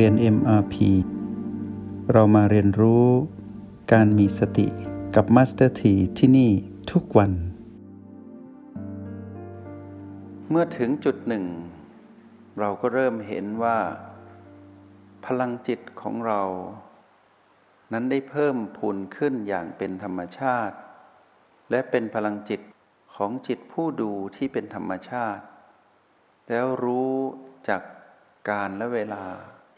เรียน MRP เรามาเรียนรู้การมีสติกับ Master T ที่นี่ทุกวันเมื่อถึงจุดหนึ่งเราก็เริ่มเห็นว่าพลังจิตของเรานั้นได้เพิ่มพูนขึ้นอย่างเป็นธรรมชาติและเป็นพลังจิตของจิตผู้ดูที่เป็นธรรมชาติแล้วรู้จากกาลและเวลา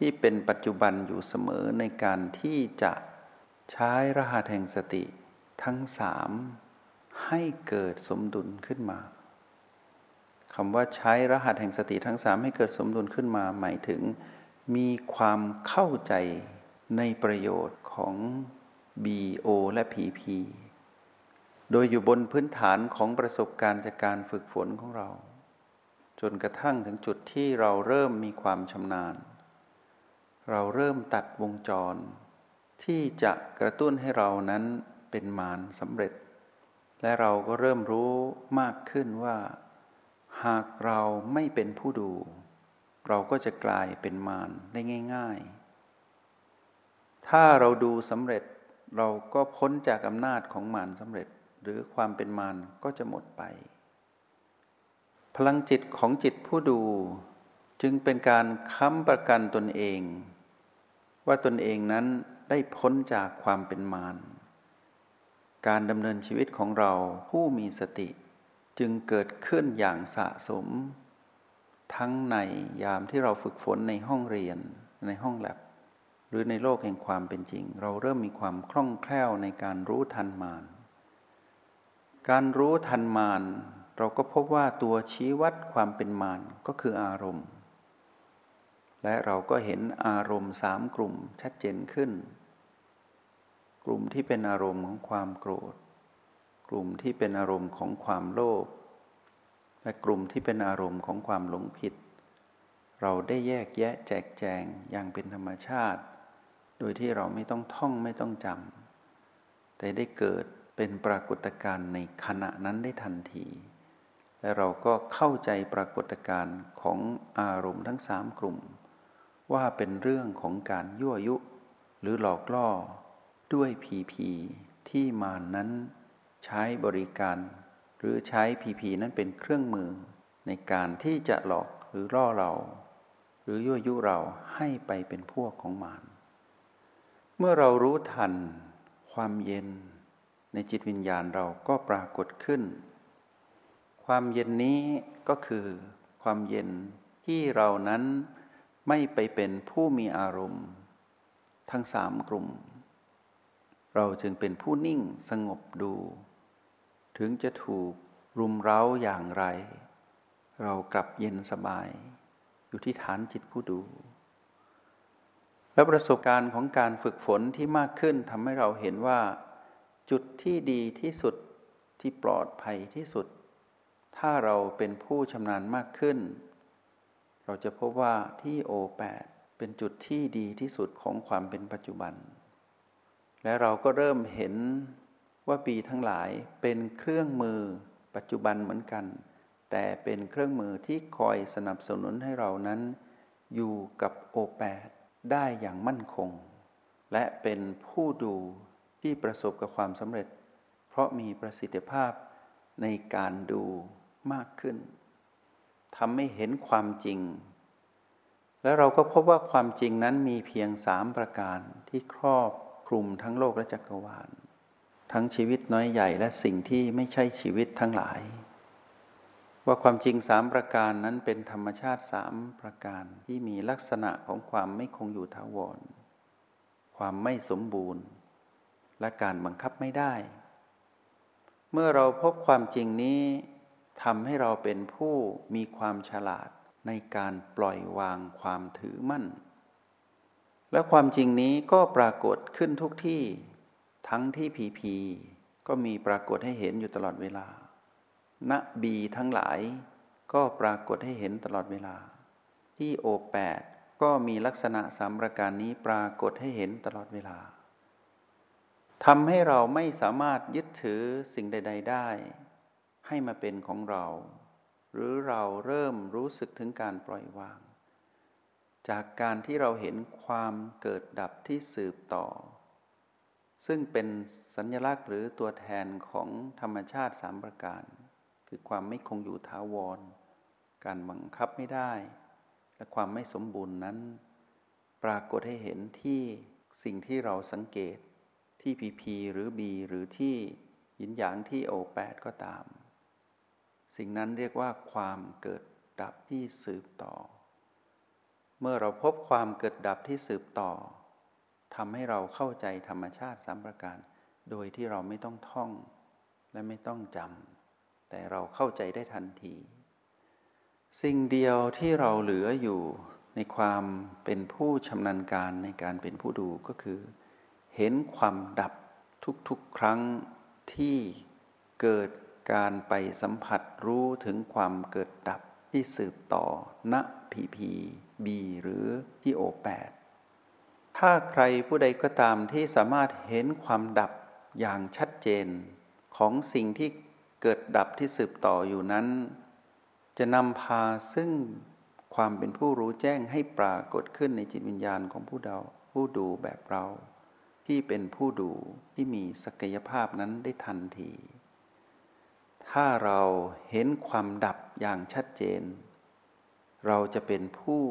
ที่เป็นปัจจุบันอยู่เสมอในการที่จะใช้รหัสแห่งสติทั้งสามให้เกิดสมดุลขึ้นมาคำว่าใช้รหัสแห่งสติทั้งสามให้เกิดสมดุลขึ้นมาหมายถึงมีความเข้าใจในประโยชน์ของ BO และ PP โดยอยู่บนพื้นฐานของประสบการณ์จากการฝึกฝนของเราจนกระทั่งถึงจุดที่เราเริ่มมีความชำนาญเราเริ่มตัดวงจรที่จะกระตุ้นให้เรานั้นเป็นมารสำเร็จและเราก็เริ่มรู้มากขึ้นว่าหากเราไม่เป็นผู้ดูเราก็จะกลายเป็นมารได้ง่ายๆถ้าเราดูสำเร็จเราก็พ้นจากอำนาจของมารสำเร็จหรือความเป็นมารก็จะหมดไปพลังจิตของจิตผู้ดูจึงเป็นการค้ำประกันตนเองว่าตนเองนั้นได้พ้นจากความเป็นมารการดำเนินชีวิตของเราผู้มีสติจึงเกิดขึ้นอย่างสะสมทั้งในยามที่เราฝึกฝนในห้องเรียนในห้องแลบหรือในโลกแห่งความเป็นจริงเราเริ่มมีความคล่องแคล่วในการรู้ทันมารการรู้ทันมารเราก็พบว่าตัวชี้วัดความเป็นมารก็คืออารมณ์และเราก็เห็นอารมณ์3กลุ่มชัดเจนขึ้นกลุ่มที่เป็นอารมณ์ของความโกรธกลุ่มที่เป็นอารมณ์ของความโลภและกลุ่มที่เป็นอารมณ์ของความหลงผิดเราได้แยกแยะแจกแจงอย่างเป็นธรรมชาติโดยที่เราไม่ต้องท่องไม่ต้องจำแต่ได้เกิดเป็นปรากฏการณ์ในขณะนั้นได้ทันทีและเราก็เข้าใจปรากฏการณ์ของอารมณ์ทั้ง3กลุ่มว่าเป็นเรื่องของการยั่วยุหรือหลอกล่อด้วย PP ที่มารนั้นใช้บริการหรือใช้ PP นั้นเป็นเครื่องมือในการที่จะหลอกหรือล่อเราหรือยั่วยุเราให้ไปเป็นพวกของมารเมื่อเรารู้ทันความเย็นในจิตวิญญาณเราก็ปรากฏขึ้นความเย็นนี้ก็คือความเย็นที่เรานั้นไม่ไปเป็นผู้มีอารมณ์ทั้ง3กลุ่มเราจึงเป็นผู้นิ่งสงบดูถึงจะถูกรุมเร้าอย่างไรเรากลับเย็นสบายอยู่ที่ฐานจิตผู้ดูและประสบการณ์ของการฝึกฝนที่มากขึ้นทำให้เราเห็นว่าจุดที่ดีที่สุดที่ปลอดภัยที่สุดถ้าเราเป็นผู้ชำนาญมากขึ้นเราจะพบว่าที่ O8 เป็นจุดที่ดีที่สุดของความเป็นปัจจุบันและเราก็เริ่มเห็นว่าปีทั้งหลายเป็นเครื่องมือปัจจุบันเหมือนกันแต่เป็นเครื่องมือที่คอยสนับสนุนให้เรานั้นอยู่กับ O8 ได้อย่างมั่นคงและเป็นผู้ดูที่ประสบกับความสำเร็จเพราะมีประสิทธิภาพในการดูมากขึ้นทำให้เห็นความจริงและเราก็พบว่าความจริงนั้นมีเพียง3ประการที่ครอบคลุมทั้งโลกและจักรวาลทั้งชีวิตน้อยใหญ่และสิ่งที่ไม่ใช่ชีวิตทั้งหลายว่าความจริง3ประการนั้นเป็นธรรมชาติ3ประการที่มีลักษณะของความไม่คงอยู่ถาวรความไม่สมบูรณ์และการบังคับไม่ได้เมื่อเราพบความจริงนี้ทำให้เราเป็นผู้มีความฉลาดในการปล่อยวางความถือมั่นและความจริงนี้ก็ปรากฏขึ้นทุกที่ทั้งที่ PP ก็มีปรากฏให้เห็นอยู่ตลอดเวลาณ B ทั้งหลายก็ปรากฏให้เห็นตลอดเวลาที่ O8 ก็มีลักษณะ3ประการนี้ปรากฏให้เห็นตลอดเวลาทำให้เราไม่สามารถยึดถือสิ่งใดๆได้ให้มาเป็นของเราหรือเราเริ่มรู้สึกถึงการปล่อยวาง จากการที่เราเห็นความเกิดดับที่สืบต่อซึ่งเป็นสัญลักษณ์หรือตัวแทนของธรรมชาติ3ประการคือความไม่คงอยู่ถาวรการบังคับไม่ได้และความไม่สมบูรณ์นั้นปรากฏให้เห็นที่สิ่งที่เราสังเกตที่ PP หรือ B หรือที่หยินหยางที่ O8 ก็ตามสิ่งนั้นเรียกว่าความเกิดดับที่สืบต่อเมื่อเราพบความเกิดดับที่สืบต่อทำให้เราเข้าใจธรรมชาติ3ประการโดยที่เราไม่ต้องท่องและไม่ต้องจำแต่เราเข้าใจได้ทันทีสิ่งเดียวที่เราเหลืออยู่ในความเป็นผู้ชำนาญการในการเป็นผู้ดูก็คือเห็นความดับทุกๆครั้งที่เกิดการไปสัมผัสรู้ถึงความเกิดดับที่สืบต่อณ PP B หรือที่ O8ถ้าใครผู้ใดก็ตามที่สามารถเห็นความดับอย่างชัดเจนของสิ่งที่เกิดดับที่สืบต่ออยู่นั้นจะนำพาซึ่งความเป็นผู้รู้แจ้งให้ปรากฏขึ้นในจิตวิญญาณของผู้ดูแบบเราที่เป็นผู้ดูที่มีศักยภาพนั้นได้ทันทีถ้าเราเห็นความดับอย่างชัดเจนเราจะเป็นผู้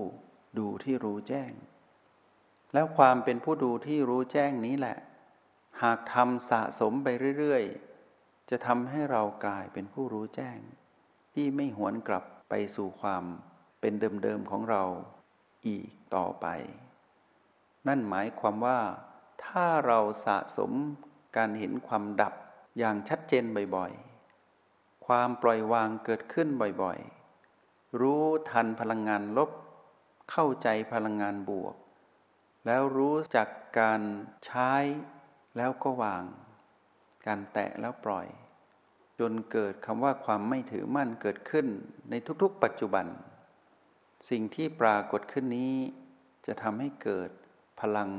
ดูที่รู้แจ้งแล้วความเป็นผู้ดูที่รู้แจ้งนี้แหละหากทำสะสมไปเรื่อยๆจะทำให้เรากลายเป็นผู้รู้แจ้งที่ไม่หวนกลับไปสู่ความเป็นเดิมๆของเราอีกต่อไปนั่นหมายความว่าถ้าเราสะสมการเห็นความดับอย่างชัดเจนบ่อยๆความปล่อยวางเกิดขึ้นบ่อยๆรู้ทันพลังงานลบเข้าใจพลังงานบวกแล้วรู้จักการใช้แล้วก็วางการแตะแล้วปล่อยจนเกิดคำว่าความไม่ถือมั่นเกิดขึ้นในทุกๆปัจจุบันสิ่งที่ปรากฏขึ้นนี้จะทำให้เกิดพลัง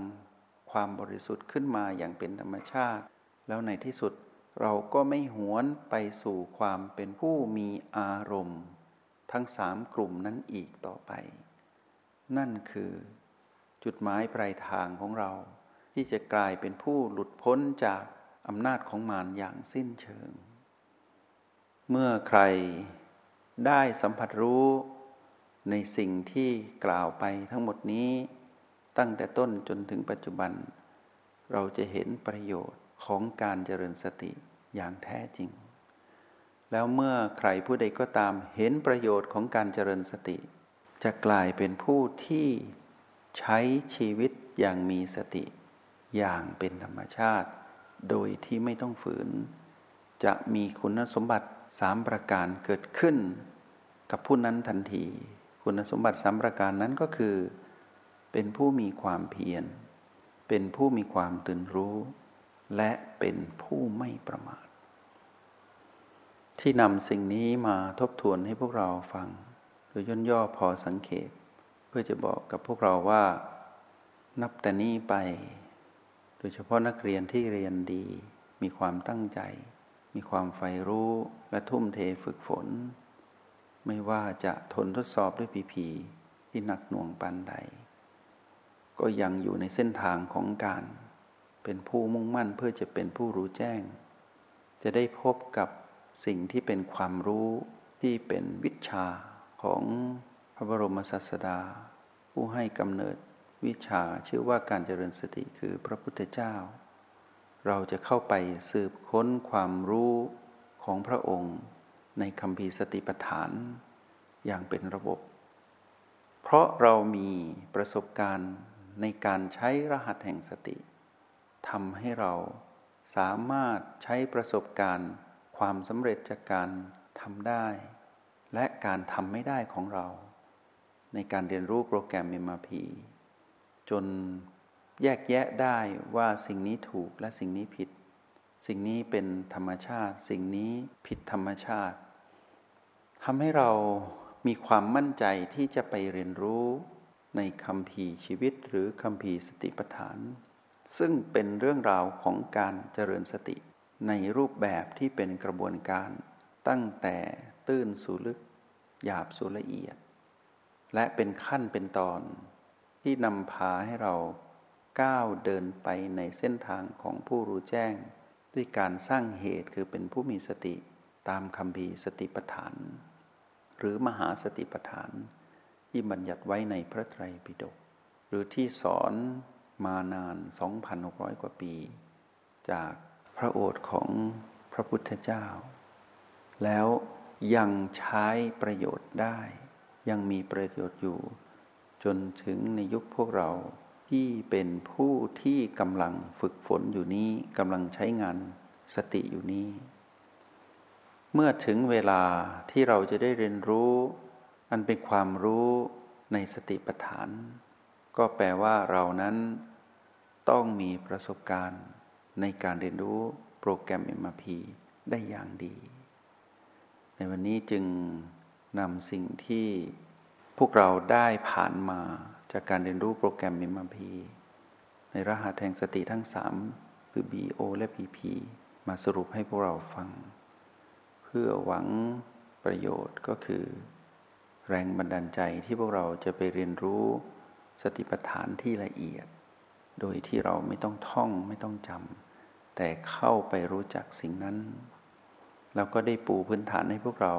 ความบริสุทธิ์ขึ้นมาอย่างเป็นธรรมชาติแล้วในที่สุดเราก็ไม่หวนไปสู่ความเป็นผู้มีอารมณ์ทั้ง3กลุ่มนั้นอีกต่อไปนั่นคือจุดหมายปลายทางของเราที่จะกลายเป็นผู้หลุดพ้นจากอำนาจของมารอย่างสิ้นเชิงเมื่อใครได้สัมผัสรู้ในสิ่งที่กล่าวไปทั้งหมดนี้ตั้งแต่ต้นจนถึงปัจจุบันเราจะเห็นประโยชน์ของการเจริญสติอย่างแท้จริงแล้วเมื่อใครผู้ใดก็ตามเห็นประโยชน์ของการเจริญสติจะกลายเป็นผู้ที่ใช้ชีวิตอย่างมีสติอย่างเป็นธรรมชาติโดยที่ไม่ต้องฝืนจะมีคุณสมบัติ3ประการเกิดขึ้นกับผู้นั้นทันทีคุณสมบัติ3ประการนั้นก็คือเป็นผู้มีความเพียรเป็นผู้มีความตื่นรู้และเป็นผู้ไม่ประมาทที่นำสิ่งนี้มาทบทวนให้พวกเราฟังโดยย่อๆพอสังเกตเพื่อจะบอกกับพวกเราว่านับแต่นี้ไปโดยเฉพาะนักเรียนที่เรียนดีมีความตั้งใจมีความใฝ่รู้และทุ่มเทฝึกฝนไม่ว่าจะทนทดสอบด้วย PP ที่หนักหน่วงปานใดก็ยังอยู่ในเส้นทางของการเป็นผู้มุ่งมั่นเพื่อจะเป็นผู้รู้แจ้งจะได้พบกับสิ่งที่เป็นความรู้ที่เป็นวิชาของพระบรมศาสดาผู้ให้กำเนิดวิชาชื่อว่าการเจริญสติคือพระพุทธเจ้าเราจะเข้าไปสืบค้นความรู้ของพระองค์ในคัมภีร์สติปัฏฐานอย่างเป็นระบบเพราะเรามีประสบการณ์ในการใช้รหัสแห่งสติทำให้เราสามารถใช้ประสบการณ์ความสำเร็จจากการทำได้และการทำไม่ได้ของเราในการเรียนรู้โปรแกรม MRP จนแยกแยะได้ว่าสิ่งนี้ถูกและสิ่งนี้ผิดสิ่งนี้เป็นธรรมชาติสิ่งนี้ผิดธรรมชาติทำให้เรามีความมั่นใจที่จะไปเรียนรู้ในคัมภีร์ชีวิตหรือคัมภีร์สติปัฏฐานซึ่งเป็นเรื่องราวของการเจริญสติในรูปแบบที่เป็นกระบวนการตั้งแต่ตื้นสู่ลึกหยาบสู่ละเอียดและเป็นขั้นเป็นตอน ที่นำพาให้เราก้าวเดินไปในเส้นทางของผู้รู้แจ้งด้วยการสร้างเหตุคือเป็นผู้มีสติตามคัมภีร์สติปัฏฐานหรือมหาสติปัฏฐานที่บัญญัติไว้ในพระไตรปิฎกหรือที่สอนมานาน 2,600 กว่าปีจากพระโอษฐ์ของพระพุทธเจ้าแล้วยังใช้ประโยชน์ได้ยังมีประโยชน์อยู่จนถึงในยุคพวกเราที่เป็นผู้ที่กำลังฝึกฝนอยู่นี้กำลังใช้งานสติอยู่นี้เมื่อถึงเวลาที่เราจะได้เรียนรู้อันเป็นความรู้ในสติปัฏฐานก็แปลว่าเรานั้นต้องมีประสบการณ์ในการเรียนรู้โปรแกรม MRP ได้อย่างดีในวันนี้จึงนำสิ่งที่พวกเราได้ผ่านมาจากการเรียนรู้โปรแกรม MRP ในรหัสแห่งสติทั้ง3คือ BO และ PP มาสรุปให้พวกเราฟังเพื่อหวังประโยชน์ก็คือแรงบันดาลใจที่พวกเราจะไปเรียนรู้สติปัฏฐานที่ละเอียดโดยที่เราไม่ต้องท่องไม่ต้องจำแต่เข้าไปรู้จักสิ่งนั้นแล้วก็ได้ปูพื้นฐานให้พวกเรา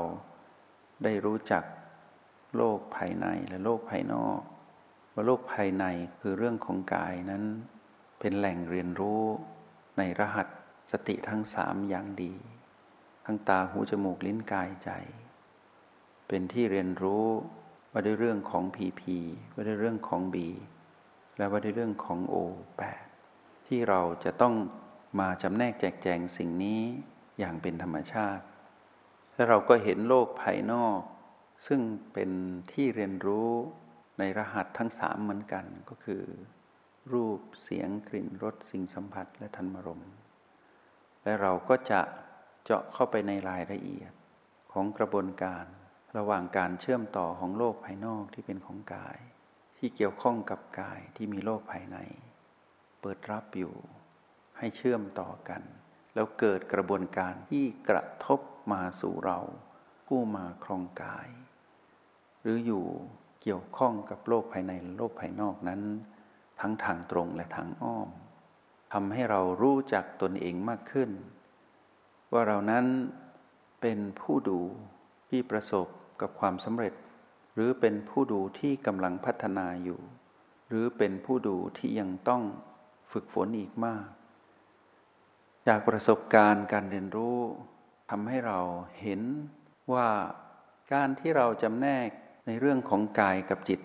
ได้รู้จักโลกภายในและโลกภายนอกว่าโลกภายในคือเรื่องของกายนั้นเป็นแหล่งเรียนรู้ในรหัสสติทั้ง3อย่างดีทั้งตาหูจมูกลิ้นกายใจเป็นที่เรียนรู้ว่าด้วยเรื่องของ PP ว่าด้วยเรื่องของ B และว่าด้วยเรื่องของ O8 ที่เราจะต้องมาจำแนกแจกแจงสิ่งนี้อย่างเป็นธรรมชาติและเราก็เห็นโลกภายนอกซึ่งเป็นที่เรียนรู้ในรหัสทั้ง3เหมือนกันก็คือรูปเสียงกลิ่นรสสิ่งสัมผัสและธรรมารมณ์และเราก็จะเจาะเข้าไปในรายละเอียดของกระบวนการระหว่างการเชื่อมต่อของโลกภายนอกที่เป็นของกายที่เกี่ยวข้องกับกายที่มีโลกภายในเปิดรับอยู่ให้เชื่อมต่อกันแล้วเกิดกระบวนการที่กระทบมาสู่เราผู้มาครองกายหรืออยู่เกี่ยวข้องกับโลกภายในและโลกภายนอกนั้นทั้งทางตรงและทางอ้อมทำให้เรารู้จักตนเองมากขึ้นว่าเรานั้นเป็นผู้ดูที่ประสบกับความสำเร็จหรือเป็นผู้ดูที่กำลังพัฒนาอยู่หรือเป็นผู้ดูที่ยังต้องฝึกฝนอีกมากจากประสบการณ์การเรียนรู้ทำให้เราเห็นว่าการที่เราจำแนกในเรื่องของกายกับจิต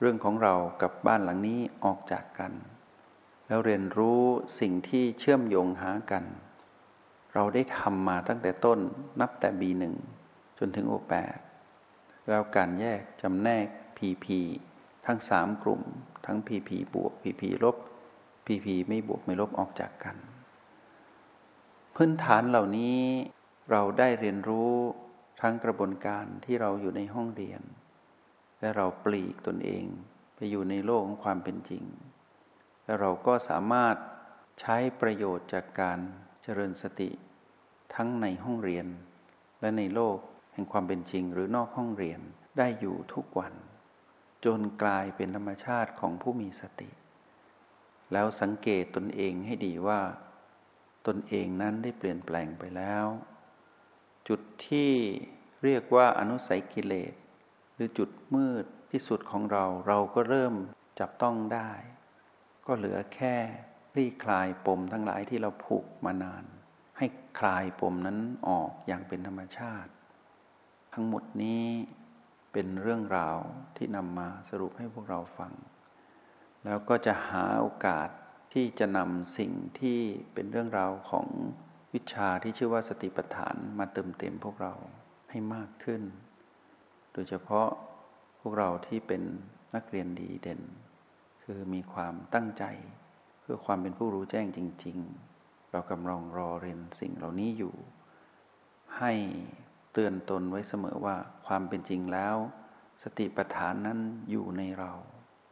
เรื่องของเรากับบ้านหลังนี้ออกจากกันแล้วเรียนรู้สิ่งที่เชื่อมโยงหากันเราได้ทำมาตั้งแต่ต้นนับแต่ B1 จนถึง O8 แล้วการแยกจำแนก PP ทั้ง3กลุ่มทั้ง PP บวก PP ลบ PP ไม่บวกไม่ลบออกจากกันพื้นฐานเหล่านี้เราได้เรียนรู้ทั้งกระบวนการที่เราอยู่ในห้องเรียนและเราปลีกตนเองไปอยู่ในโลกของความเป็นจริงและเราก็สามารถใช้ประโยชน์จากการเจริญสติทั้งในห้องเรียนและในโลกแห่งความเป็นจริงหรือนอกห้องเรียนได้อยู่ทุกวันจนกลายเป็นธรรมชาติของผู้มีสติแล้วสังเกตตนเองให้ดีว่าตนเองนั้นได้เปลี่ยนแปลงไปแล้วจุดที่เรียกว่าอนุสัยกิเลสหรือจุดมืดที่สุดของเราเราก็เริ่มจับต้องได้ก็เหลือแค่คลี่คลายปมทั้งหลายที่เราผูกมานานให้คลายปมนั้นออกอย่างเป็นธรรมชาติทั้งหมดนี้เป็นเรื่องราวที่นำมาสรุปให้พวกเราฟังแล้วก็จะหาโอกาสที่จะนำสิ่งที่เป็นเรื่องราวของวิชาที่ชื่อว่าสติปัฏฐานมาเติมเต็มพวกเราให้มากขึ้นโดยเฉพาะพวกเราที่เป็นนักเรียนดีเด่นคือมีความตั้งใจเพื่อความเป็นผู้รู้แจ้งจริงๆเรากำลังรอเรียนสิ่งเหล่านี้อยู่ให้เตือนตนไว้เสมอว่าความเป็นจริงแล้วสติปัฏฐานนั้นอยู่ในเรา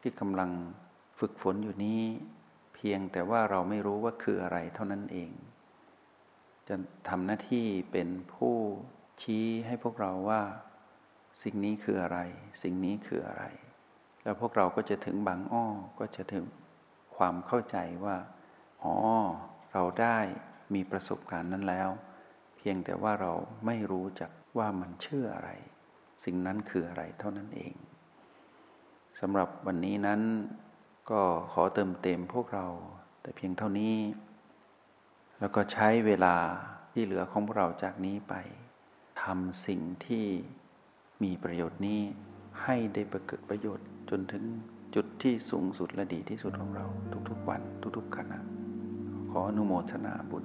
ที่กำลังฝึกฝนอยู่นี้เพียงแต่ว่าเราไม่รู้ว่าคืออะไรเท่านั้นเองจะทำหน้าที่เป็นผู้ชี้ให้พวกเราว่าสิ่งนี้คืออะไรสิ่งนี้คืออะไร แล้วพวกเราก็จะถึงบางอ้อก็จะถึงความเข้าใจว่าอ๋อเราได้มีประสบการณ์นั้นแล้วเพียงแต่ว่าเราไม่รู้จักว่ามันชื่ออะไรสิ่งนั้นคืออะไรเท่านั้นเองสำหรับวันนี้นั้นก็ขอเติมเต็มพวกเราแต่เพียงเท่านี้แล้วก็ใช้เวลาที่เหลือของพวกเราจากนี้ไปทำสิ่งที่มีประโยชน์นี้ให้ได้เกิดประโยชน์จนถึงจุดที่สูงสุดและดีที่สุดของเราทุกๆวันทุกๆขณะขออนุโมทนาบุญ